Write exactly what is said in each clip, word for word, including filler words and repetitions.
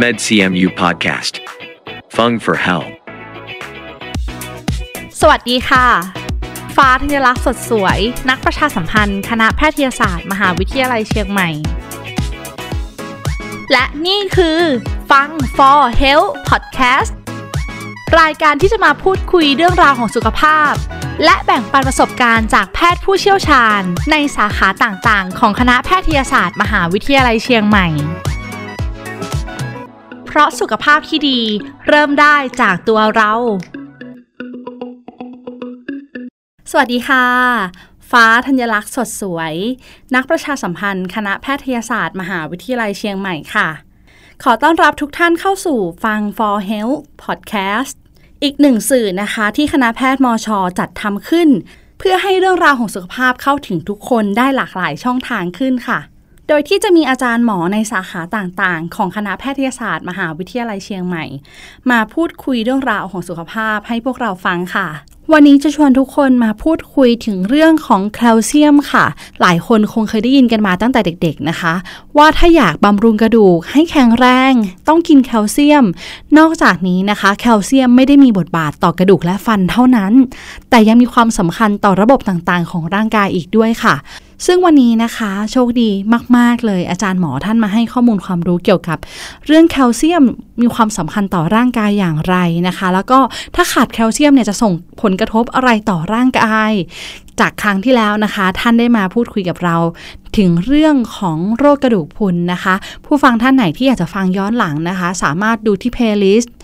Med ซี เอ็ม ยู Podcast Fun for Health สวัสดีค่ะฟ้าธัญลักษณ์สดสวยนักประชาสัมพันธ์คณะแพทยศาสตร์มหาวิทยาลัยเชียงใหม่และนี่คือFun for Health Podcast รายการที่จะมาพูดคุยเรื่องราวของสุขภาพและแบ่งปันประสบการณ์จากแพทย์ผู้เชี่ยวชาญในสาขาต่างๆของคณะแพทยศาสตร์มหาวิทยาลัยเชียงใหม่เพราะสุขภาพที่ดีเริ่มได้จากตัวเราสวัสดีค่ะฟ้าธัญลักษณ์สดสวยนักประชาสัมพันธ์คณะแพทยศาสตร์มหาวิทยาลัยเชียงใหม่ค่ะขอต้อนรับทุกท่านเข้าสู่ฟัง For Health Podcast อีกหนึ่งสื่อนะคะที่คณะแพทย์มช.จัดทำขึ้นเพื่อให้เรื่องราวของสุขภาพเข้าถึงทุกคนได้หลากหลายช่องทางขึ้นค่ะโดยที่จะมีอาจารย์หมอในสาขาต่างๆของคณะแพทยศาสตร์มหาวิทยาลัยเชียงใหม่มาพูดคุยเรื่องราวของสุขภาพให้พวกเราฟังค่ะวันนี้จะชวนทุกคนมาพูดคุยถึงเรื่องของแคลเซียมค่ะหลายคนคงเคยได้ยินกันมาตั้งแต่เด็กๆนะคะว่าถ้าอยากบำรุงกระดูกให้แข็งแรงต้องกินแคลเซียมนอกจากนี้นะคะแคลเซียมไม่ได้มีบทบาทต่อกระดูกและฟันเท่านั้นแต่ยังมีความสำคัญต่อระบบต่างๆของร่างกายอีกด้วยค่ะซึ่งวันนี้นะคะโชคดีมากๆเลยอาจารย์หมอท่านมาให้ข้อมูลความรู้เกี่ยวกับเรื่องแคลเซียมมีความสำคัญต่อร่างกายอย่างไรนะคะแล้วก็ถ้าขาดแคลเซียมเนี่ยจะส่งผลกระทบอะไรต่อร่างกายจากครั้งที่แล้วนะคะท่านได้มาพูดคุยกับเราถึงเรื่องของโรคกระดูกพรุนนะคะผู้ฟังท่านไหนที่อยากจะฟังย้อนหลังนะคะสามารถดูที่เพลย์ลิสต์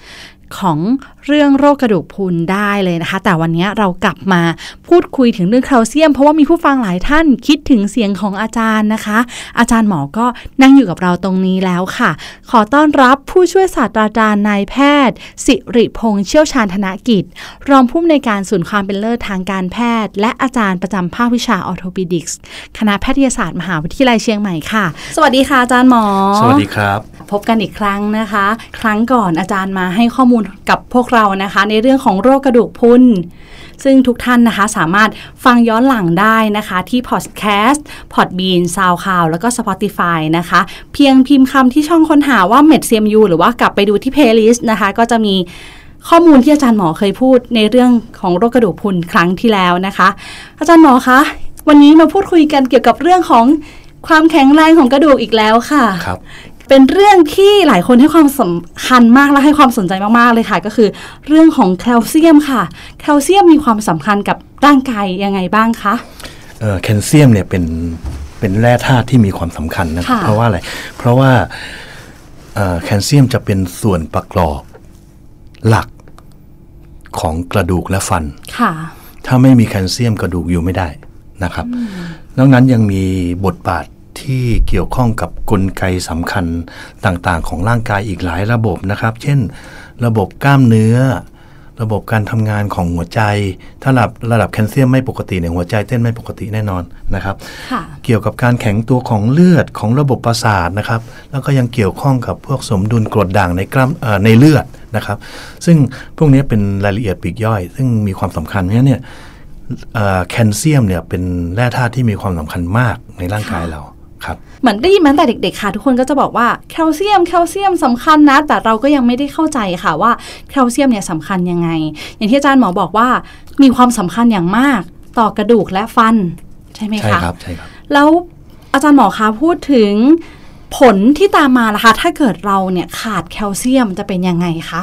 ของเรื่องโรคกระดูกพรุนได้เลยนะคะแต่วันนี้เรากลับมาพูดคุยถึงเรื่องแคลเซียมเพราะว่ามีผู้ฟังหลายท่านคิดถึงเสียงของอาจารย์นะคะอาจารย์หมอก็นั่งอยู่กับเราตรงนี้แล้วค่ะขอต้อนรับผู้ช่วยศาสตราจารย์นายแพทย์สิริพงษ์เชี่ยวชาญธนกิจรองผู้อำนวยการศูนย์ความเป็นเลิศทางการแพทย์และอาจารย์ประจำภาควิชาออร์โธปิดิกส์คณะแพทยศาสตร์มหาวิทยาลัยเชียงใหม่ค่ะสวัสดีค่ะอาจารย์หมอสวัสดีครับพบกันอีกครั้งนะคะครั้งก่อนอาจารย์มาให้ข้อมูลกับพวกเรานะคะในเรื่องของโรคกระดูกพรุนซึ่งทุกท่านนะคะสามารถฟังย้อนหลังได้นะคะที่ Podcast Podbean SoundCloud แล้วก็ Spotify นะคะเพียงพิมพ์คำที่ช่องค้นหาว่า Med ซี เอ็ม ยู หรือว่ากลับไปดูที่ Playlist นะคะก็จะมีข้อมูลที่อาจารย์หมอเคยพูดในเรื่องของโรคกระดูกพรุนครั้งที่แล้วนะคะอาจารย์หมอคะวันนี้มาพูดคุยกันเกี่ยวกับเรื่องของความแข็งแรงของกระดูกอีกแล้วค่ะครับเป็นเรื่องที่หลายคนให้ความสำคัญมากและให้ความสนใจมากๆเลยค่ะก็คือเรื่องของแคลเซียมค่ะแคลเซียมมีความสำคัญกับร่างกายยังไงบ้างคะเอ่อแคลเซียมเนี่ยเป็นเป็นแร่ธาตุที่มีความสำคัญนะเพราะว่าอะไรเพราะว่าเอ่อแคลเซียมจะเป็นส่วนประกอบหลักของกระดูกและฟันค่ะถ้าไม่มีแคลเซียมกระดูกอยู่ไม่ได้นะครับนอกนั้นยังมีบทบาทที่เกี่ยวข้องกับกลไกสำคัญต่างๆของร่างกายอีกหลายระบบนะครับเช่นระบบกล้ามเนื้อระบบการทำงานของหัวใจถ้าระดับระดับแคลเซียมไม่ปกติเนี่ยหัวใจเต้นไม่ปกติแน่นอนนะครับเกี่ยวกับการแข็งตัวของเลือดของระบบประสาทนะครับแล้วก็ยังเกี่ยวข้องกับพวกสมดุลกรดด่างในกล้ามในเลือดนะครับซึ่งพวกนี้เป็นรายละเอียดปลีกย่อยซึ่งมีความสำคัญเนี่ยเนี่ยแคลเซียมเนี่ยเป็นแร่ธาตุที่มีความสำคัญมากในร่างกายเราเหมือนได้ยินมาตั้งแต่เด็กๆค่ะทุกคนก็จะบอกว่าแคลเซียมแคลเซียมสำคัญนะแต่เราก็ยังไม่ได้เข้าใจค่ะว่าแคลเซียมเนี่ยสำคัญยังไงอย่างที่อาจารย์หมอบอกว่ามีความสำคัญอย่างมากต่อกระดูกและฟันใช่ไหมคะใช่ครับใช่ครับแล้วอาจารย์หมอคะพูดถึงผลที่ตามมาล่ะคะถ้าเกิดเราเนี่ยขาดแคลเซียมจะเป็นยังไงคะ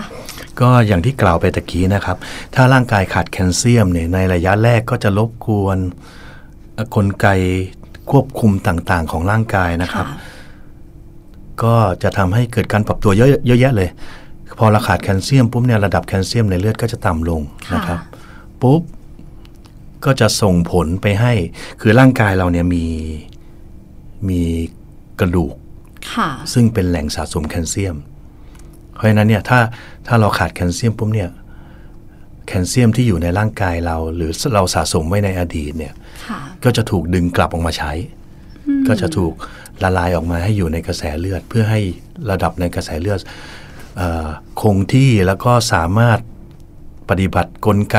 ก็อย่างที่กล่าวไปตะกี้นะครับถ้าร่างกายขาดแคลเซียมเนี่ยในระยะแรกก็จะรบกวนกลไกควบคุมต่างๆของร่างกายนะครับก็จะทำให้เกิดการปรับตัวเยอะๆแยะเลยพอเราขาดแคลเซียมปุ๊บเนี่ยระดับแคลเซียมในเลือดก็จะต่ำลงนะครับปุ๊บก็จะส่งผลไปให้คือร่างกายเราเนี่ยมีมีกระดูกซึ่งเป็นแหล่งสะสมแคลเซียมเพราะฉะนั้นเนี่ยถ้าถ้าเราขาดแคลเซียมปุ๊บเนี่ยแคลเซียมที่อยู่ในร่างกายเราหรือเราสะสมไว้ในอดีตเนี่ยก็จะถูกดึงกลับออกมาใช้ก็จะถูกละลายออกมาให้อยู่ในกระแสเลือดเพื่อให้ระดับในกระแสเลือดคงที่แล้วก็สามารถปฏิบัติกลไก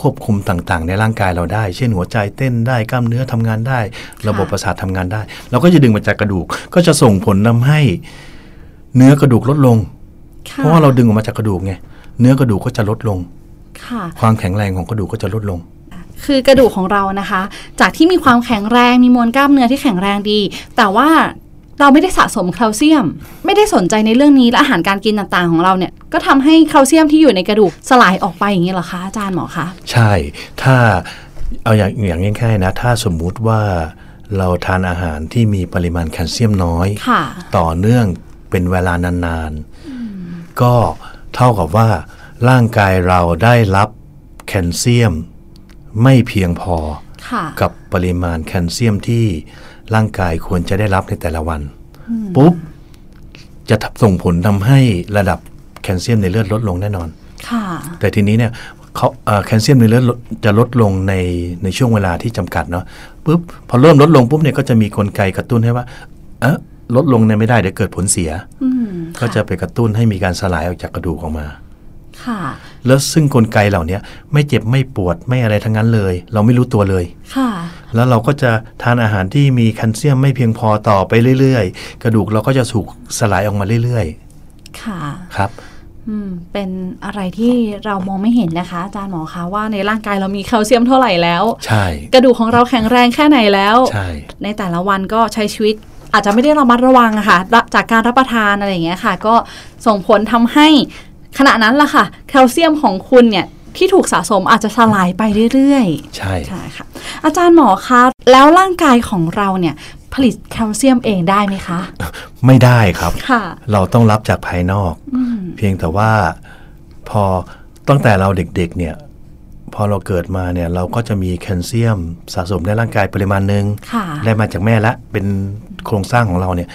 ควบคุมต่างๆในร่างกายเราได้เช่นหัวใจเต้นได้กล้ามเนื้อทำงานได้ระบบประสาททำงานได้เราก็จะดึงมาจากกระดูกก็จะส่งผลทำให้ เนื้อกระดูกลดลงเพราะว่าเราดึงออกมาจากกระดูกไงเนื้อกระดูกก็จะลดลงความแข็งแรงของกระดูกก็จะลดลงคือกระดูกของเรานะคะจากที่มีความแข็งแรงมีมวลกล้ามเนื้อที่แข็งแรงดีแต่ว่าเราไม่ได้สะสมแคลเซียมไม่ได้สนใจในเรื่องนี้และอาหารการกินต่างๆของเราเนี่ยก็ทำให้แคลเซียมที่อยู่ในกระดูกสลายออกไปอย่างนี้เหรอคะอาจารย์หมอคะใช่ถ้าเอาอย่างอย่างง่ายๆนะถ้าสมมุติว่าเราทานอาหารที่มีปริมาณแคลเซียมน้อยต่อเนื่องเป็นเวลานานๆก็เท่ากับว่าร่างกายเราได้รับแคลเซียมไม่เพียงพอกับปริมาณแคลเซียมที่ร่างกายควรจะได้รับในแต่ละวันปุ๊บจะส่งผลทำให้ระดับแคลเซียมในเลือดลดลงแน่นอนแต่ทีนี้เนี่ยเขาแคลเซียมในเลือดจะลดลงในในช่วงเวลาที่จำกัดเนาะปุ๊บพอเริ่มลดลงปุ๊บเนี่ยก็จะมีกลไกกระตุ้นให้ว่าเออลดลงเนี่ยไม่ได้เดี๋ยวเกิดผลเสียก็จะไปกระตุ้นให้มีการสลายออกจากกระดูกออกมาแล้วซึ่งกลไกเหล่านี้ไม่เจ็บไม่ปวดไม่อะไรทั้งนั้นเลยเราไม่รู้ตัวเลยแล้วเราก็จะทานอาหารที่มีแคลเซียมไม่เพียงพอต่อไปเรื่อยๆกระดูกเราก็จะถูกสลายออกมาเรื่อยๆค่ะครับเป็นอะไรที่เรามองไม่เห็นนะคะอาจารย์หมอคะว่าในร่างกายเรามีแคลเซียมเท่าไหร่แล้วใช่กระดูกของเราแข็งแรงแค่ไหนแล้วใช่ในแต่ละวันก็ใช้ชีวิตอาจจะไม่ได้ระมัดระวังค่ะจากการรับประทานอะไรอย่างเงี้ยค่ะก็ส่งผลทำให้ขณะนั้นล่ะค่ะแคลเซียมของคุณเนี่ยที่ถูกสะสมอาจจะสลายไปเรื่อยๆใช่ใช่ค่ะอาจารย์หมอคะแล้วร่างกายของเราเนี่ยผลิตแคลเซียมเองได้ไหมคะไม่ได้ครับเราต้องรับจากภายนอกเพียงแต่ว่าพอตั้งแต่เราเด็กๆเนี่ยพอเราเกิดมาเนี่ยเราก็จะมีแคลเซียมสะสมในร่างกายปริมาณนึงได้มาจากแม่ละเป็นโครงสร้างของเราเนี่ย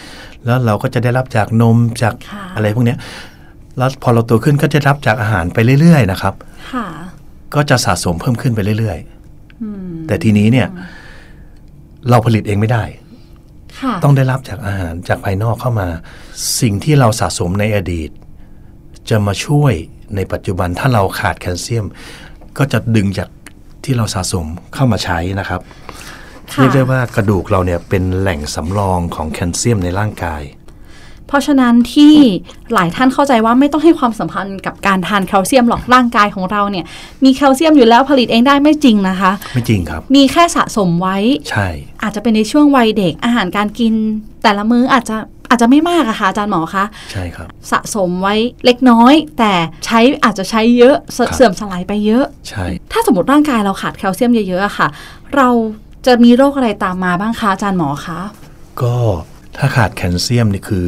แล้วเราก็จะได้รับจากนมจากอะไรพวกเนี้ยแล้วพอเราโตขึ้นก็จะรับจากอาหารไปเรื่อยๆนะครับก็จะสะสมเพิ่มขึ้นไปเรื่อยๆแต่ทีนี้เนี่ยเราผลิตเองไม่ได้ต้องได้รับจากอาหารจากภายนอกเข้ามาสิ่งที่เราสะสมในอดีตจะมาช่วยในปัจจุบันถ้าเราขาดแคลเซียมก็จะดึงจากที่เราสะสมเข้ามาใช้นะครับเรียกได้ว่ากระดูกเราเนี่ยเป็นแหล่งสำรองของแคลเซียมในร่างกายเพราะฉะนั้นที่หลายท่านเข้าใจว่าไม่ต้องให้ความสำคัญกับการทานแคลเซียมหรอกร่างกายของเราเนี่ยมีแคลเซียมอยู่แล้วผลิตเองได้ไม่จริงนะคะไม่จริงครับมีแค่สะสมไว้ใช่อาจจะเป็นในช่วงวัยเด็กอาหารการกินแต่ละมื้ออาจจะอาจจะไม่มากอะค่ะอาจารย์หมอคะใช่ครับสะสมไว้เล็กน้อยแต่ใช้อาจจะใช้เยอะเสื่อมสลายไปเยอะใช่ถ้าสมมติร่างกายเราขาดแคลเซียมเยอะๆอะค่ะเราจะมีโรคอะไรตามมาบ้างคะอาจารย์หมอคะก็ถ้าขาดแคลเซียมนี่คือ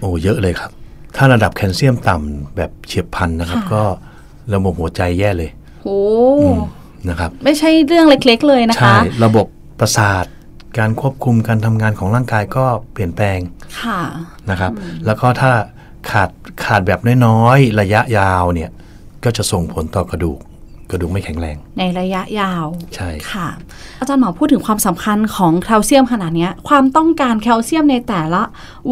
โอ้เยอะเลยครับถ้าระดับแคลเซียมต่ำแบบเฉียบพลันนะครับก็ระบบหัวใจแย่เลยโอ้นะครับไม่ใช่เรื่องเล็กๆเลยนะคะระบบประสาทการควบคุมการทำงานของร่างกายก็เปลี่ยนแปลงค่ะนะครับแล้วก็ถ้าขาดขาดแบบน้อยๆระยะยาวเนี่ยก็จะส่งผลต่อกระดูกกระดูกไม่แข็งแรงในระยะยาวใช่ค่ะอาจารย์หมอพูดถึงความสำคัญของแคลเซียมขนาดนี้ความต้องการแคลเซียมในแต่ละ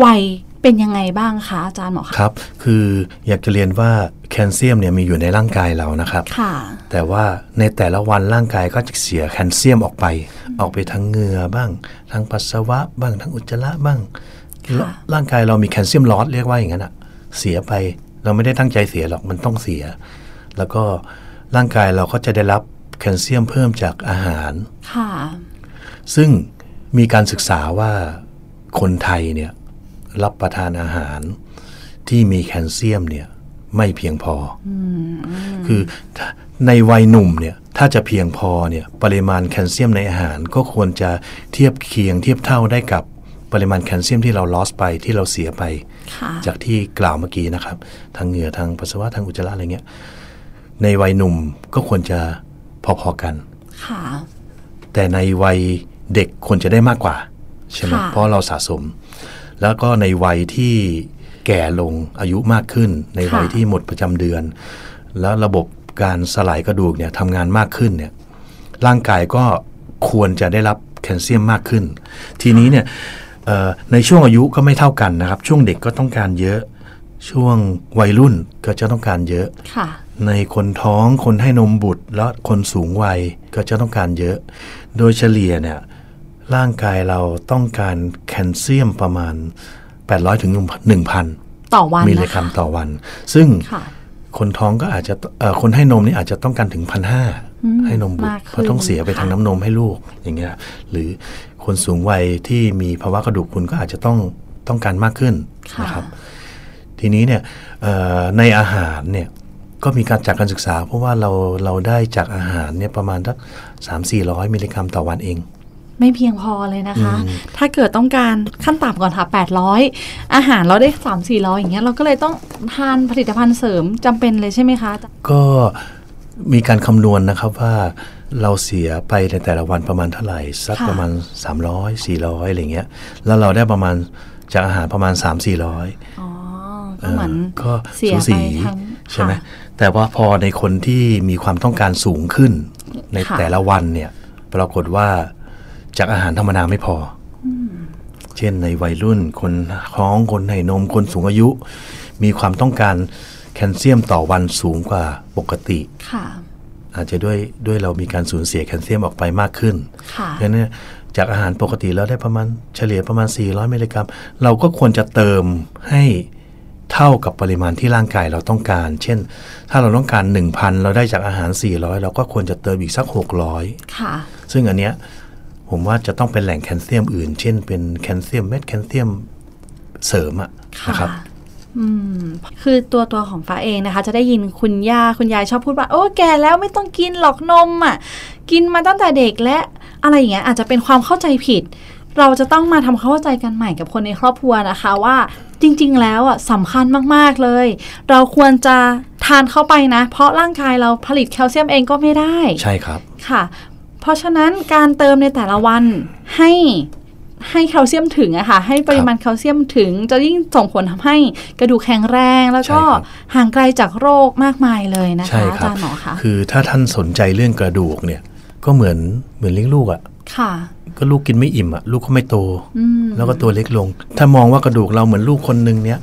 วัยเป็นยังไงบ้างคะอาจารย์หมอครับคืออยากจะเรียนว่าแคลเซียมเนี่ยมีอยู่ในร่างกายเรานะครับค่ะแต่ว่าในแต่ละวันร่างกายก็จะเสียแคลเซียมออกไปออกไปทั้งเหงื่อบ้างทั้งปัสสาวะบ้างทั้งอุจจาระบ้างร่างกายเรามีแคลเซียมลอสเรียกว่าอย่างนั้นอะเสียไปเราไม่ได้ตั้งใจเสียหรอกมันต้องเสียแล้วก็ร่างกายเราก็จะได้รับแคลเซียมเพิ่มจากอาหารค่ะซึ่งมีการศึกษาว่าคนไทยเนี่ยรับประทานอาหารที่มีแคลเซียมเนี่ยไม่เพียงพอคือในวัยหนุ่มเนี่ยถ้าจะเพียงพอเนี่ยปริมาณแคลเซียมในอาหารก็ควรจะเทียบเคียงเทียบเท่าได้กับปริมาณแคลเซียมที่เราลอสไปที่เราเสียไปจากที่กล่าวเมื่อกี้นะครับทางเหงื่อทางปัสสาวะทางอุจจาระอะไรเงี้ยในวัยหนุ่มก็ควรจะพอๆกันแต่ในวัยเด็กควรจะได้มากกว่าใช่ไหมเพราะเราสะสมแล้วก็ในวัยที่แก่ลงอายุมากขึ้นในวัยที่หมดประจำเดือนแล้วระบบการสลายกระดูกเนี่ยทำงานมากขึ้นเนี่ยร่างกายก็ควรจะได้รับแคลเซียมมากขึ้นทีนี้เนี่ยในช่วงอายุก็ไม่เท่ากันนะครับช่วงเด็กก็ต้องการเยอะช่วงวัยรุ่นก็จะต้องการเยอะในคนท้องคนให้นมบุตรและคนสูงวัยก็จะต้องการเยอะโดยเฉลี่ยเนี่ยร่างกายเราต้องการแคลเซียมประมาณ แปดร้อยถึงหนึ่งพัน ต่อวันมิลลิกรัมต่อวันซึ่งคนท้องก็อาจจะคนให้นมนี่อาจจะต้องการถึง หนึ่งพันห้าร้อย ให้นมบุตรเพราะต้องเสียไปทางน้ำนมให้ลูกอย่างเงี้ยหรือคนสูงวัยที่มีภาวะกระดูกพรุนก็อาจจะต้องต้องการมากขึ้นนะครับทีนี้เนี่ยในอาหารเนี่ยก็มีการจากการศึกษาเพราะว่าเราเราได้จากอาหารเนี่ยประมาณสัก สามถึงสี่ร้อย มิลลิกรัมต่อวันเองไม่เพียงพอเลยนะคะถ้าเกิดต้องการขั้นต่ำก่อนค่ะแปดร้อยอาหารเราได้ สามถึงสี่ร้อย อย่างเงี้ยเราก็เลยต้องทานผลิตภัณฑ์เสริมจำเป็นเลยใช่ไหมคะก็มีการคำนวณ น, นะครับว่าเราเสียไปในแต่ละวันประมาณเท่าไหร่สักประมาณสามร้อย สี่ร้อยอะไรเงี้ยแล้วเราได้ประมาณจากอาหารประมาณ สามถึงสี่ร้อย อ๋อก็เหมือนเสียไปทั้งใช่ไหมแต่ว่าพอในคนที่มีความต้องการสูงขึ้นในแต่ละวันเนี่ยปรากฏว่าจากอาหารธรรมดาไม่พอเช่นในวัยรุ่นคนท้องคนให้นมคนสูงอายุมีความต้องการแคลเซียมต่อวันสูงกว่าปกติอาจจะด้วยด้วยเรามีการสูญเสียแคลเซียมออกไปมากขึ้นเพราะฉะนั้นจากอาหารปกติแล้วได้ประมาณเฉลี่ยประมาณสี่ร้อยมิลลิกรัมเราก็ควรจะเติมให้เท่ากับปริมาณที่ร่างกายเราต้องการเช่นถ้าเราต้องการ หนึ่งพัน เราได้จากอาหารสี่ร้อยเราก็ควรจะเติมอีกสักหกร้อยค่ะซึ่งอันเนี้ยผมว่าจะต้องเป็นแหล่งแคลเซียมอื่นเช่นเป็นแคลเซียมเม็ดแคลเซียมเสริมอะนะครับอืมคือตัวตัวของฟ้าเองนะคะจะได้ยินคุณย่าคุณยายชอบพูดว่าโอ้แก่แล้วไม่ต้องกินหรอกนมอ่ะกินมาตั้งแต่เด็กและอะไรอย่างเงี้ยอาจจะเป็นความเข้าใจผิดเราจะต้องมาทำความเข้าใจกันใหม่กับคนในครอบครัวนะคะว่าจริงๆแล้วอ่ะสำคัญมากๆเลยเราควรจะทานเข้าไปนะเพราะร่างกายเราผลิตแคลเซียมเองก็ไม่ได้ใช่ครับค่ะเพราะฉะนั้นการเติมในแต่ละวันให้ให้แคลเซียมถึงอะค่ะให้ปริมาณแคลเซียมถึงจะยิ่งส่งผลทำให้กระดูกแข็งแรงแล้วก็ห่างไกลจากโรคมากมายเลยนะคะอาจารย์หมอคะคือถ้าท่านสนใจเรื่องกระดูกเนี่ยก็เหมือนเหมือนเลี้ยงลูกอะค่ะก็ลูกกินไม่อิ่มอะลูกก็ไม่โตแล้วก็ตัวเล็กลงถ้ามองว่ากระดูกเราเหมือนลูกคนนึงเนี่ย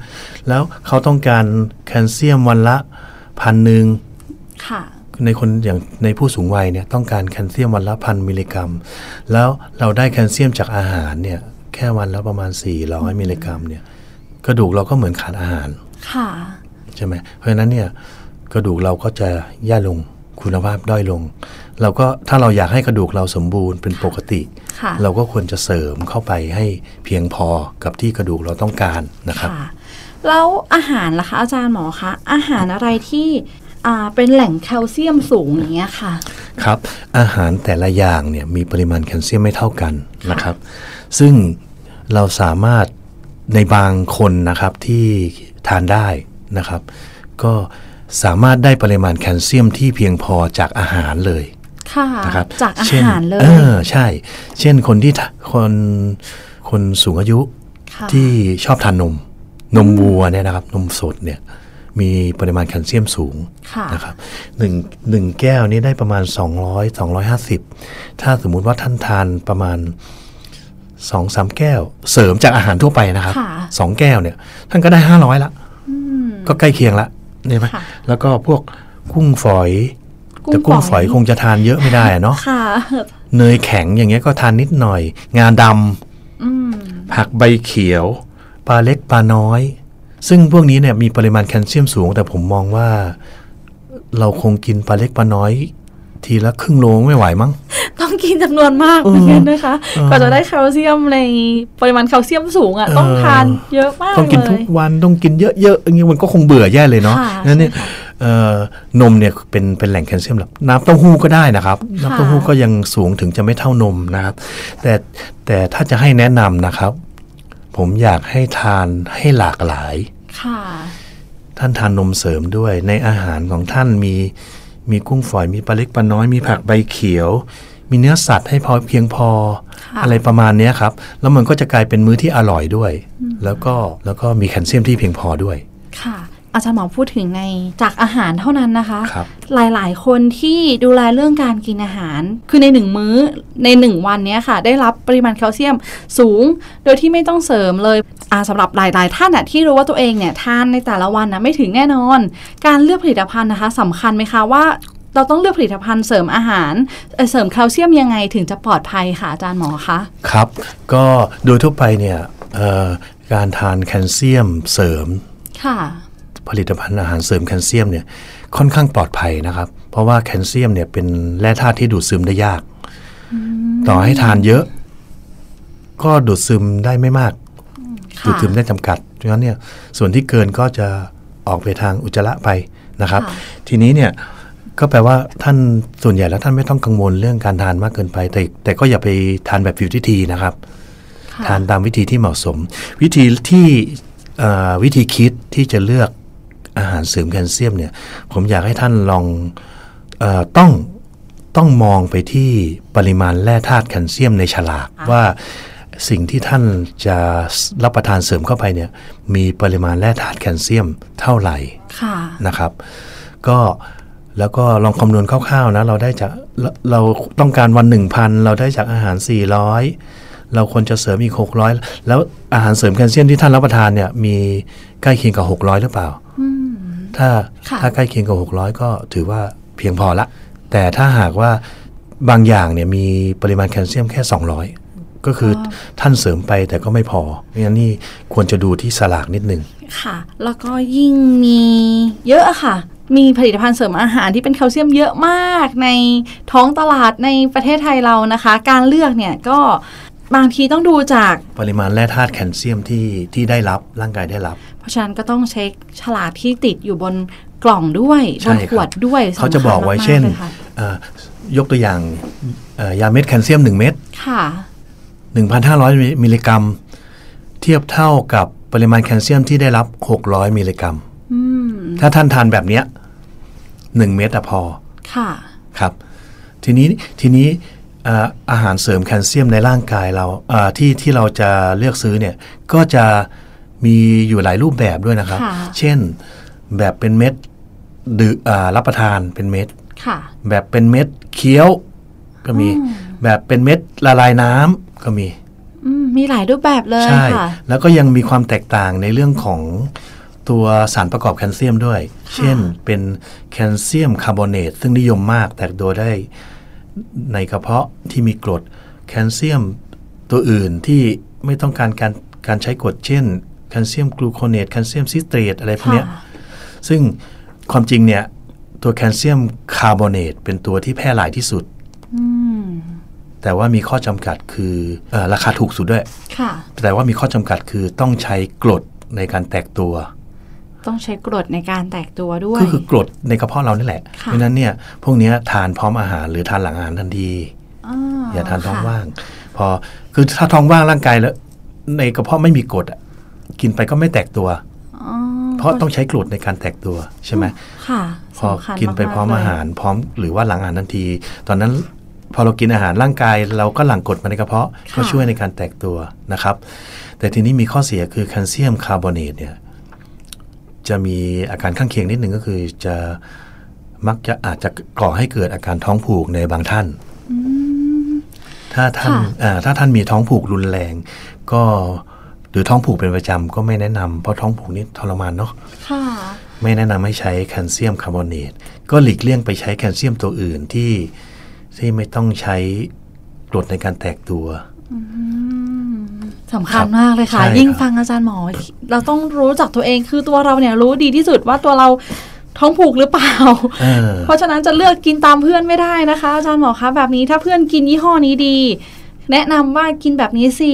แล้วเขาต้องการแคลเซียมวันละพันหนึ่งค่ะในคนอย่างในผู้สูงวัยเนี่ยต้องการแคลเซียมวันละพันมิลลิกรัมแล้วเราได้แคลเซียมจากอาหารเนี่ยแค่วันละประมาณสี่ร้อยมิลลิกรัมเนี่ยกระดูกเราก็เหมือนขาดอาหารค่ะใช่ไหมเพราะฉะนั้นเนี่ยกระดูกเราก็จะแย่ลงคุณภาพด้อยลงเราก็ถ้าเราอยากให้กระดูกเราสมบูรณ์เป็นปกติเราก็ควรจะเสริมเข้าไปให้เพียงพอกับที่กระดูกเราต้องการนะครับแล้วอาหารล่ะคะอาจารย์หมอคะอาหารอะไรที่เป็นแหล่งแคลเซียมสูงอย่างเงี้ยค่ะครับอาหารแต่ละอย่างเนี่ยมีปริมาณแคลเซียมไม่เท่ากันนะครับซึ่งเราสามารถในบางคนนะครับที่ทานได้นะครับก็สามารถได้ปริมาณแคลเซียมที่เพียงพอจากอาหารเลยค่ะนะครับจากอาหารเลยเออใช่เช่นคนที่คนคนสูงอายุที่ชอบทานนมนมวัวเนี่ยนะครับนมสดเนี่ยมีปริมาณแคลเซียมสูงนะครับหนึ่งหนึ่งแก้วนี้ได้ประมาณสองร้อย สองร้อยห้าสิบถ้าสมมุติว่าท่านทานประมาณ สองถึงสาม แก้วเสริมจากอาหารทั่วไปนะครับสองแก้วเนี่ยท่านก็ได้ห้าร้อยละก็ใกล้เคียงละเห็นไหมแล้วก็พวกกุ้งฝอยแต่กุ้งฝอยคงจะทานเยอะไม่ได้เนาะเนยแข็งอย่างเงี้ยก็ทานนิดหน่อยงาดำผักใบเขียวปลาเล็กปลาน้อยซึ่งพวกนี้เนี่ยมีปริมาณแคลเซียมสูงแต่ผมมองว่าเราคงกินปลาเล็กปลาน้อยทีละครึ่งโลไม่ไหวมั้งต้องกินจำนวนมากเหมือนกันนะคะก็จะได้แคลเซียมในปริมาณแคลเซียมสูงอ่ะต้องทานเยอะมากเลยต้องกินทุกวันต้องกินเยอะๆอย่างนี้มันก็คงเบื่อแย่เลยเนาะนั่นเนี่ยนมเนี่ยเป็นเป็นแหล่งแคลเซียมหลักน้ำเต้าหู้ก็ได้นะครับน้ำเต้าหู้ก็ยังสูงถึงจะไม่เท่านมนะครับแต่แต่ถ้าจะให้แนะนำนะครับผมอยากให้ทานให้หลากหลายค่ะท่านทานนมเสริมด้วยในอาหารของท่านมีมีกุ้งฝอยมีปลาเล็กปลาน้อยมีผักใบเขียวมีเนื้อสัตว์ให้พอเพียงพออะไรประมาณนี้ครับแล้วมันก็จะกลายเป็นมื้อที่อร่อยด้วยแล้วก็แล้วก็มีแคลเซียมที่เพียงพอด้วยค่ะอาจารย์หมอพูดถึงในจากอาหารเท่านั้นนะคะหลายๆคนที่ดูแลเรื่องการกินอาหารคือในหนึ่งมื้อในหนึ่งวันเนี้ยค่ะได้รับปริมาณแคลเซียมสูงโดยที่ไม่ต้องเสริมเลยสำหรับหลายๆท่านน่ะที่รู้ว่าตัวเองเนี่ยทานในแต่ละวันนะไม่ถึงแน่นอนการเลือกผลิตภัณฑ์นะคะสำคัญไหมคะว่าเราต้องเลือกผลิตภัณฑ์เสริมอาหารเสริมแคลเซียมยังไงถึงจะปลอดภัยค่ะอาจารย์หมอคะครับก็โดยทั่วไปเนี่ยการทานแคลเซียมเสริม ผลิตภัณฑ์อาหารเสริมแคลเซียมเนี่ยค่อนข้างปลอดภัยนะครับเพราะว่าแคลเซียมเนี่ยเป็นแร่ธาตุที่ดูดซึมได้ยากต่อให้ทานเยอะก็ดูดซึมได้ไม่มากดูดซึมได้จำกัดดังนั้นเนี่ยส่วนที่เกินก็จะออกไปทางอุจจาระไปนะครับทีนี้เนี่ยก็แปลว่าท่านส่วนใหญ่แล้วท่านไม่ต้องกังวลเรื่องการทานมากเกินไปแต่แต่ก็อย่าไปทานแบบผิดวิธีนะครับทานตามวิธีที่เหมาะสมวิธีที่วิธีคิดที่จะเลือกอาหารเสริมแคลเซียมเนี่ยผมอยากให้ท่านลองเอ่อต้องต้องมองไปที่ปริมาณแร่ธาตุแคลเซียมในฉลากว่าสิ่งที่ท่านจะรับประทานเสริมเข้าไปเนี่ยมีปริมาณแร่ธาตุแคลเซียมเท่าไหร่นะครับก็แล้วก็ลองคำนวณคร่าวๆนะเราได้จากเราต้องการวัน หนึ่งพัน เราได้จากอาหารสี่ร้อยเราควรจะเสริมอีกหกร้อยแล้วอาหารเสริมแคลเซียมที่ท่านรับประทานเนี่ยมีใกล้เคียงกับหกร้อยหรือเปล่าถ้าถ้าใกล้เคียงกับหกร้อยก็ถือว่าเพียงพอละแต่ถ้าหากว่าบางอย่างเนี่ยมีปริมาณแคลเซียมแค่สองร้อยก็คือท่านเสริมไปแต่ก็ไม่พองั้นนี่ควรจะดูที่สลากนิดนึงค่ะแล้วก็ยิ่งมีเยอะค่ะมีผลิตภัณฑ์เสริมอาหารที่เป็นแคลเซียมเยอะมากในท้องตลาดในประเทศไทยเรานะคะการเลือกเนี่ยก็บางทีต้องดูจากปริมาณแร่ธาตุแคลเซียมที่ที่ได้รับร่างกายได้รับเพราะฉะนั้นก็ต้องเช็คฉลากที่ติดอยู่บนกล่องด้วยบนขวดด้วยเขาจะบอกไว้เช่นยกตัวอย่างยาเม็ดแคลเซียมหนึ่งเม็ด หนึ่งพันห้าร้อย มิลลิกรัมเทียบเท่ากับปริมาณแคลเซียมที่ได้รับหกร้อยมิลลิกรัมถ้าท่านทานแบบเนี้ยหนึ่งเม็ดอะพอค่ะครับทีนี้ทีนี้อาหารเสริมแคลเซียมในร่างกายเราที่ที่เราจะเลือกซื้อเนี่ยก็จะมีอยู่หลายรูปแบบด้วยนะครับเช่นแบบเป็นเม็ดดื่มรับประทานเป็นเม็ดแบบเป็นเม็ดเคี้ยวก็มีแบบเป็นเม็ดละลายน้ำก็มีมีหลายรูปแบบเลยใช่แล้วก็ยังมีความแตกต่างในเรื่องของตัวสารประกอบแคลเซียมด้วยเช่นเป็นแคลเซียมคาร์บอเนตซึ่งนิยมมากแตกตัวได้ในกระเพาะที่มีกรดแคลเซียมตัวอื่นที่ไม่ต้องการการการใช้กรดเช่นแคลเซียมกลูโคเนตแคลเซียมซิตรีตอะไรพวกนี้ซึ่งความจริงเนี่ยตัวแคลเซียมคาร์บอเนตเป็นตัวที่แพร่หลายที่สุดแต่ว่ามีข้อจำกัดคือราคาถูกสุดด้วยแต่ว่ามีข้อจำกัดคือต้องใช้กรดในการแตกตัวต้องใช้กรดในการแตกตัวด้วยก็คือกรดในกระเพาะเรานี่แหละเพราะฉะนั้นเนี่ยพวกนี้ทานพร้อมอาหารหรือทานหลังอาหารทันทีอย่าทานท้องว่างพอคือถ้าท้องว่างร่างกายแล้วในกระเพาะไม่มีกรดอ่ะกินไปก็ไม่แตกตัวเพราะต้องใช้กรดในการแตกตัวใช่ไหมพอกินไปพร้อมอาหารพร้อมหรือว่าหลังอาหารทันทีตอนนั้นพอเรากินอาหารร่างกายเราก็หลั่งกรดมาในกระเพาะก็ช่วยในการแตกตัวนะครับแต่ทีนี้มีข้อเสียคือแคลเซียมคาร์บอเนตเนี่ยจะมีอาการข้างเคียงนิดหนึ่งก็คือจะมักจะอาจจะก่อให้เกิดอาการท้องผูกในบางท่านถ้าท่านถ้าท่านมีท้องผูกรุนแรงก็หรือท้องผูกเป็นประจำก็ไม่แนะนำเพราะท้องผูกนี่ทรมานเนาะไม่แนะนำให้ใช้แคลเซียมคาร์บอเนตก็หลีกเลี่ยงไปใช้แคลเซียมตัวอื่นที่ที่ไม่ต้องใช้กรดในการแตกตัวสำคัญมากเลยค่ะยิ่งฟังอาจารย์หมอเราต้องรู้จักตัวเองคือตัวเราเนี่ยรู้ดีที่สุดว่าตัวเราท้องผูกหรือเปล่า เ, เพราะฉะนั้นจะเลือกกินตามเพื่อนไม่ได้นะคะอาจารย์หมอคะแบบนี้ถ้าเพื่อนกินยี่ห้อนี้ดีแนะนำว่ากินแบบนี้สิ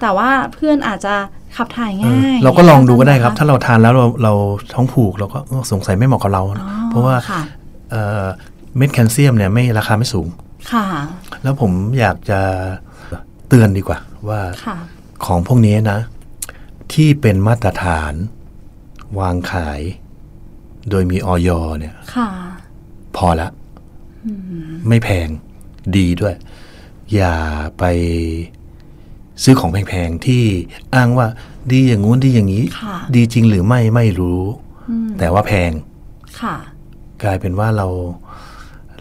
แต่ว่าเพื่อนอาจจะขับถ่ายง่ายเราก็ลองดูก็ได้ครับถ้าเราทานแล้วเราเราท้องผูกเราก็สงสัยไม่เหมาะกับเราเพราะว่าเม็ดแคลเซียมเนี่ยไม่ราคาไม่สูงค่ะแล้วผมอยากจะเตือนดีกว่าว่าของพวกนี้นะที่เป็นมาตรฐานวางขายโดยมีออยเนี่ยพอละไม่แพงดีด้วยอย่าไปซื้อของแพงๆที่อ้างว่าดีอย่างงู้นดีอย่างนี้ดีจริงหรือไม่ไม่รู้แต่ว่าแพงกลายเป็นว่าเรา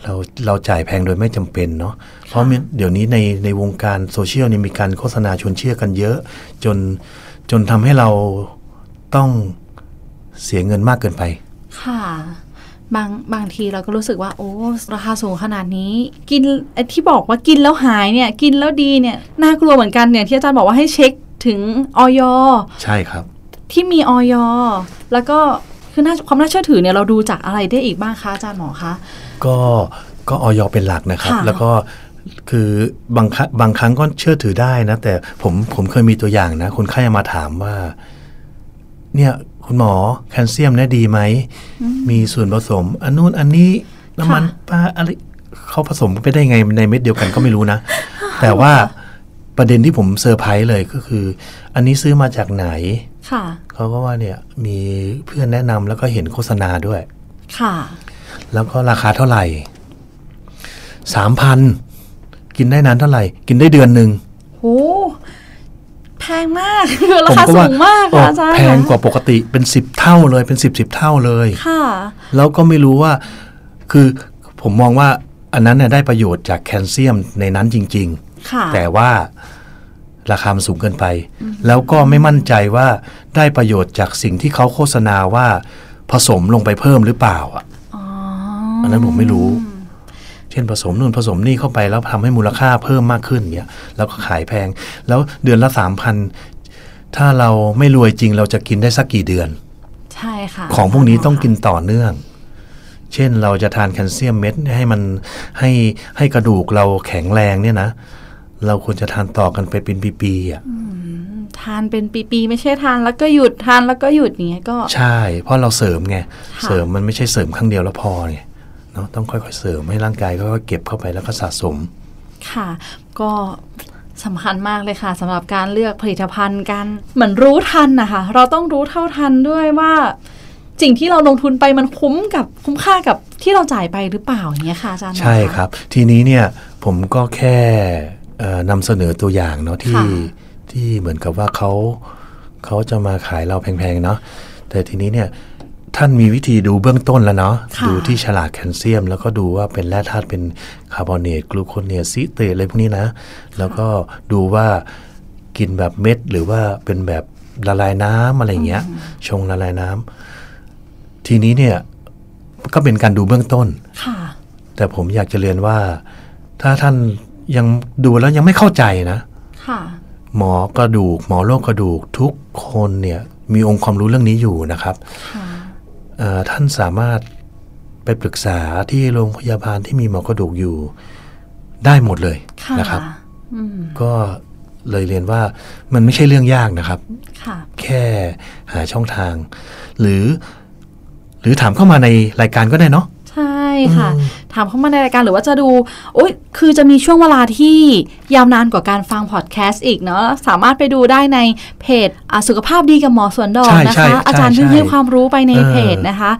เราเราจ่ายแพงโดยไม่จำเป็นเนาะเพราะเดี๋ยวนี้ในในวงการโซเชียลนี่มีการโฆษณาชวนเชื่อกันเยอะจนจนทำให้เราต้องเสียเงินมากเกินไปค่ะบางบางทีเราก็รู้สึกว่าโอ้ราคาสูงขนาดนี้กินที่บอกว่ากินแล้วหายเนี่ยกินแล้วดีเนี่ยน่ากลัวเหมือนกันเนี่ยที่อาจารย์บอกว่าให้เช็คถึงออยใช่ครับ ที่มีออยแล้วก็คือความน่าเชื่อถือเนี่ยเราดูจากอะไรได้อีกบ้างคะอาจารย์หมอคะก็ก็ออยเป็นหลักนะครับแล้วก็คือบางบางครั้งก็เชื่อถือได้นะแต่ผมผมเคยมีตัวอย่างนะคนไข้มาถามว่าเนี่ยคุณหมอแคลเซียมเนี่ยดีไหมมีส่วนผสมอันนู้นอันนี้น้ำมันปลาอะไรเขาผสมไปได้ไงในเม็ดเดียวกันก็ไม่รู้นะแต่ว่าประเด็นที่ผมเซอร์ไพรส์เลยก็คืออันนี้ซื้อมาจากไหนเขาก็ว่าเนี่ยมีเพื่อนแนะนำแล้วก็เห็นโฆษณาด้วยแล้วก็ราคาเท่าไหร่สามพันกินได้นานเท่าไหร่กินได้เดือนหนึ่งโอ้แพงมากราคาสูงมากค่ะอาจารย์แพงกว่าปกติเป็นสิบเท่าเลยเป็นสิบสิบเท่าเลยค่ะแล้วก็ไม่รู้ว่าคือผมมองว่าอันนั้นเนี่ยได้ประโยชน์จากแคลเซียมในนั้นจริงๆแต่ว่าราคามันสูงเกินไปแล้วก็ไม่มั่นใจว่าได้ประโยชน์จากสิ่งที่เขาโฆษณาว่าผสมลงไปเพิ่มหรือเปล่าอ่ะอันนั้นผมไม่รู้เช่นผสมนู่นผสมนี่เข้าไปแล้วทำให้มูลค่าเพิ่มมากขึ้นเงี้ยแล้วก็ขายแพงแล้วเดือนละ สามพัน ถ้าเราไม่รวยจริงเราจะกินได้สักกี่เดือนใช่ค่ะของพวกนี้ต้องกินต่อเนื่องเช่นเราจะทานแคลเซียมเม็ดให้มันให้ให้กระดูกเราแข็งแรงเนี่ยนะเราควรจะทานต่อกันไปเป็นปีๆอ่ะทานเป็นปีๆไม่ใช่ทานแล้วก็หยุดทานแล้วก็หยุดเงี้ยก็ใช่เพราะเราเสริมไงเสริมมันไม่ใช่เสริมครั้งเดียวแล้วพอไงเนาะต้องค่อยๆเสริมให้ร่างกายก็เก็บเข้าไปแล้วก็สะสมค่ะก็สำคัญมากเลยค่ะสำหรับการเลือกผลิตภัณฑ์กันเหมือนรู้ทันนะคะเราต้องรู้เท่าทันด้วยว่าสิ่งที่เราลงทุนไปมันคุ้มกับคุ้มค่ากับที่เราจ่ายไปหรือเปล่าอย่างเงี้ยค่ะอาจารย์ใช่ครับทีนี้เนี่ยผมก็แค่นำเสนอตัวอย่างเนาะที่ที่เหมือนกับว่าเขาเขาจะมาขายเราแพงๆเนาะแต่ทีนี้เนี่ยท่านมีวิธีดูเบื้องต้นแล้วเนาะดูที่ฉลากแคลเซียมแล้วก็ดูว่าเป็นแร่ธาตุเป็นคาร์บอเนตกลูโคเนตซิเตรตอะไรพวกนี้นะแล้วก็ดูว่ากินแบบเม็ดหรือว่าเป็นแบบละลายน้ำอะไรเงี้ยชงละลายน้ำทีนี้เนี่ยก็เป็นการดูเบื้องต้นแต่ผมอยากจะเรียนว่าถ้าท่านยังดูแล้วยังไม่เข้าใจนะหมอกระดูกหมอโรคกระดูกทุกคนเนี่ยมีองค์ความรู้เรื่องนี้อยู่นะครับท่านสามารถไปปรึกษาที่โรงพยาบาลที่มีหมอกระดูกอยู่ได้หมดเลยนะครับก็เลยเรียนว่ามันไม่ใช่เรื่องยากนะครับแค่หาช่องทางหรือหรือถามเข้ามาในรายการก็ได้เนาะใช่ค่ะถามเข้ามาในรายการหรือว่าจะดูโอ๊ยคือจะมีช่วงเวลาที่ยาวนานกว่าการฟังพอดแคสต์อีกเนาะสามารถไปดูได้ในเพจสุขภาพดีกับหมอสวนดอกนะคะอาจารย์เพิ่งให้ความรู้ไปในเพจนะคะ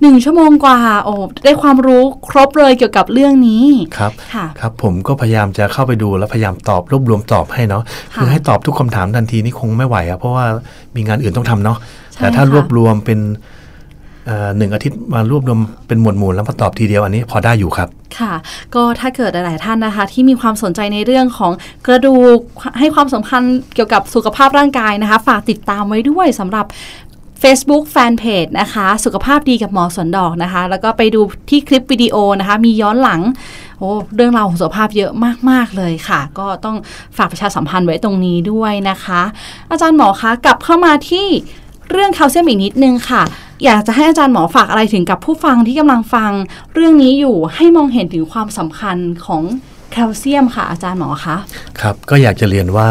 หนึ่งชั่วโมงกว่าโอ้ได้ความรู้ครบเลยเกี่ยวกับเรื่องนี้ครับค่ะครับผมก็พยายามจะเข้าไปดูแล้วพยายามตอบรวบรวมตอบให้เนาะคือให้ตอบทุกคำถามทันทีนี่คงไม่ไหวอะเพราะว่ามีงานอื่นต้องทำเนาะแต่ถ้ารวบรวมเป็นหนึ่งอาทิตย์มารวบรวมเป็นหมวดหมู่แล้วมาตอบทีเดียวอันนี้พอได้อยู่ครับค่ะก็ถ้าเกิดหลายๆท่านนะคะที่มีความสนใจในเรื่องของกระดูกให้ความสำคัญเกี่ยวกับสุขภาพร่างกายนะคะฝากติดตามไว้ด้วยสำหรับ Facebook Fanpage นะคะสุขภาพดีกับหมอสวนดอกนะคะแล้วก็ไปดูที่คลิปวิดีโอนะคะมีย้อนหลังโอ้เรื่องราวของสุขภาพเยอะมากๆเลยค่ะก็ต้องฝากประชาสัมพันธ์ไว้ตรงนี้ด้วยนะคะอาจารย์หมอคะกลับเข้ามาที่เรื่องแคลเซียมอีกนิดนึงค่ะอยากจะให้อาจารย์หมอฝากอะไรถึงกับผู้ฟังที่กำลังฟังเรื่องนี้อยู่ให้มองเห็นถึงความสำคัญของแคลเซียมค่ะอาจารย์หมอคะครับก็อยากจะเรียนว่า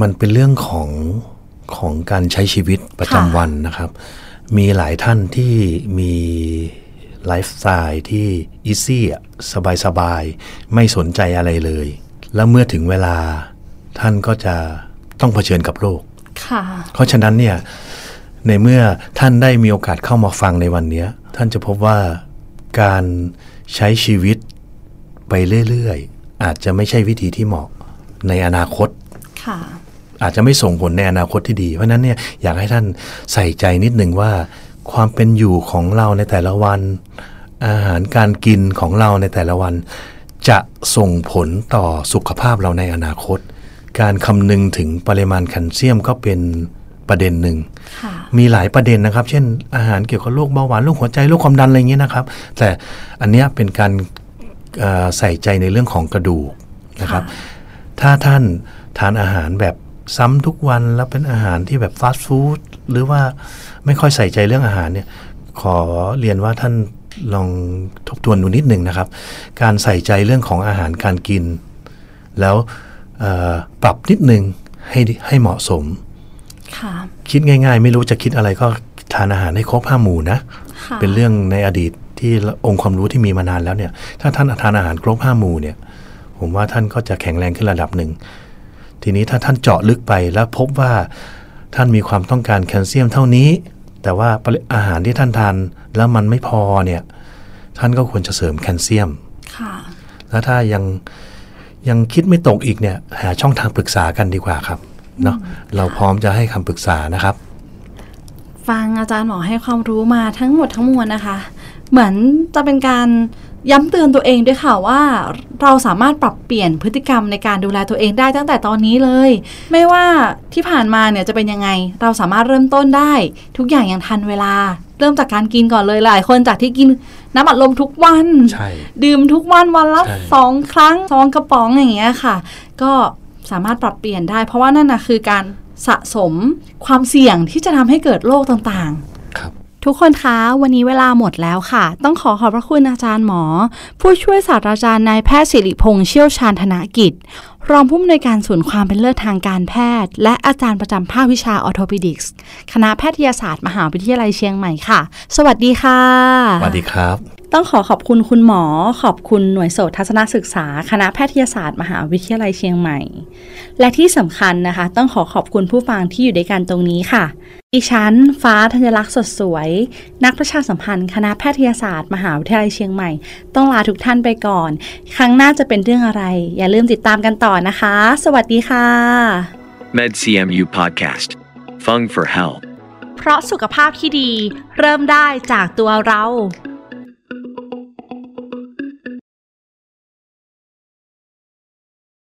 มันเป็นเรื่องของของการใช้ชีวิตประจำวันนะครับมีหลายท่านที่มีไลฟ์สไตล์ที่อีซี่สบายๆไม่สนใจอะไรเลยแล้วเมื่อถึงเวลาท่านก็จะต้องเผชิญกับโรคเพราะฉะนั้นเนี่ยในเมื่อท่านได้มีโอกาสเข้ามาฟังในวันนี้ท่านจะพบว่าการใช้ชีวิตไปเรื่อยๆอาจจะไม่ใช่วิธีที่เหมาะในอนาคตอาจจะไม่ส่งผลในอนาคตที่ดีเพราะนั้นเนี่ยอยากให้ท่านใส่ใจนิดนึงว่าความเป็นอยู่ของเราในแต่ละวันอาหารการกินของเราในแต่ละวันจะส่งผลต่อสุขภาพเราในอนาคตการคำนึงถึงปริมาณแคลเซียมก็เป็นประเด็นหนึ่งมีหลายประเด็นนะครับเช่นอาหารเกี่ยวกับโรคเบาหวานโรคหัวใจโรคความดันอะไรอย่างเงี้ยนะครับแต่อันเนี้ยเป็นการใส่ใจในเรื่องของกระดูกนะครับถ้าท่านทานอาหารแบบ ซ้ำทุกวันแล้วเป็นอาหารที่แบบฟาสต์ฟู้ดหรือว่าไม่ค่อยใส่ใจเรื่องอาหารเนี่ยขอเรียนว่าท่านลองทบทวนดูนิดหนึ่งนะครับการใส่ใจเรื่องของอาหารการกินแล้วปรับนิดหนึ่งให้ให้เหมาะสมค่ะคิดง่ายๆไม่รู้จะคิดอะไรก็ทานอาหารให้ครบห้าหมู่นะเป็นเรื่องในอดีตที่องค์ความรู้ที่มีมานานแล้วเนี่ยถ้าท่านทานอาหารครบห้าหมู่เนี่ยผมว่าท่านก็จะแข็งแรงขึ้นระดับหนึ่งทีนี้ถ้าท่านเจาะลึกไปแล้วพบว่าท่านมีความต้องการแคลเซียมเท่านี้แต่ว่าอาหารที่ท่านทานแล้วมันไม่พอเนี่ยท่านก็ควรจะเสริมแคลเซียมค่ะแล้วถ้ายังยังคิดไม่ตกอีกเนี่ยหาช่องทางปรึกษากันดีกว่าครับเนาะเราพร้อมจะให้คำปรึกษานะครับฟังอาจารย์หมอให้ความรู้มาทั้งหมดทั้งมวลนะคะเหมือนจะเป็นการย้ำเตือนตัวเองด้วยค่ะว่าเราสามารถปรับเปลี่ยนพฤติกรรมในการดูแลตัวเองได้ตั้งแต่ตอนนี้เลยไม่ว่าที่ผ่านมาเนี่ยจะเป็นยังไงเราสามารถเริ่มต้นได้ทุกอย่างอย่างทันเวลาเริ่มจากการกินก่อนเลยหลายคนจากที่กินน้ำอัดลมทุกวันดื่มทุกวันวันละสองครั้งสองกระป๋องอย่างเงี้ยค่ะก็สามารถปรับเปลี่ยนได้เพราะว่านั่นนะคือการสะสมความเสี่ยงที่จะทำให้เกิดโรคต่างๆทุกคนคะวันนี้เวลาหมดแล้วค่ะต้องขอขอบพระคุณอาจารย์หมอผู้ช่วยศาสตราจารย์นายแพทย์ศิริพงษ์เชี่ยวชาญธนกิจรองผู้อำนวยการศูนย์ความเป็นเลิศทางการแพทย์และอาจารย์ประจำภาควิชาออร์โธปิดิกส์คณะแพทยศาสตร์มหาวิทยาลัยเชียงใหม่ค่ะสวัสดีค่ะสวัสดีครับต้องขอขอบคุณคุณหมอขอบคุณหน่วยโสตทัศนศึกษาคณะแพทยศาสตร์มหาวิทยาลัยเชียงใหม่และที่สำคัญนะคะต้องขอขอบคุณผู้ฟังที่อยู่ด้วยกันตรงนี้ค่ะดิฉันฟ้าธัญลักษณ์สดสวยนักประชาสัมพันธ์คณะแพทยศาสตร์มหาวิทยาลัยเชียงใหม่ต้องลาทุกท่านไปก่อนครั้งหน้าจะเป็นเรื่องอะไรอย่าลืมติดตามกันต่อนะคะสวัสดีค่ะ Med ซี เอ็ม ยู Podcast Fung for Health เพราะสุขภาพที่ดีเริ่มได้จากตัวเรา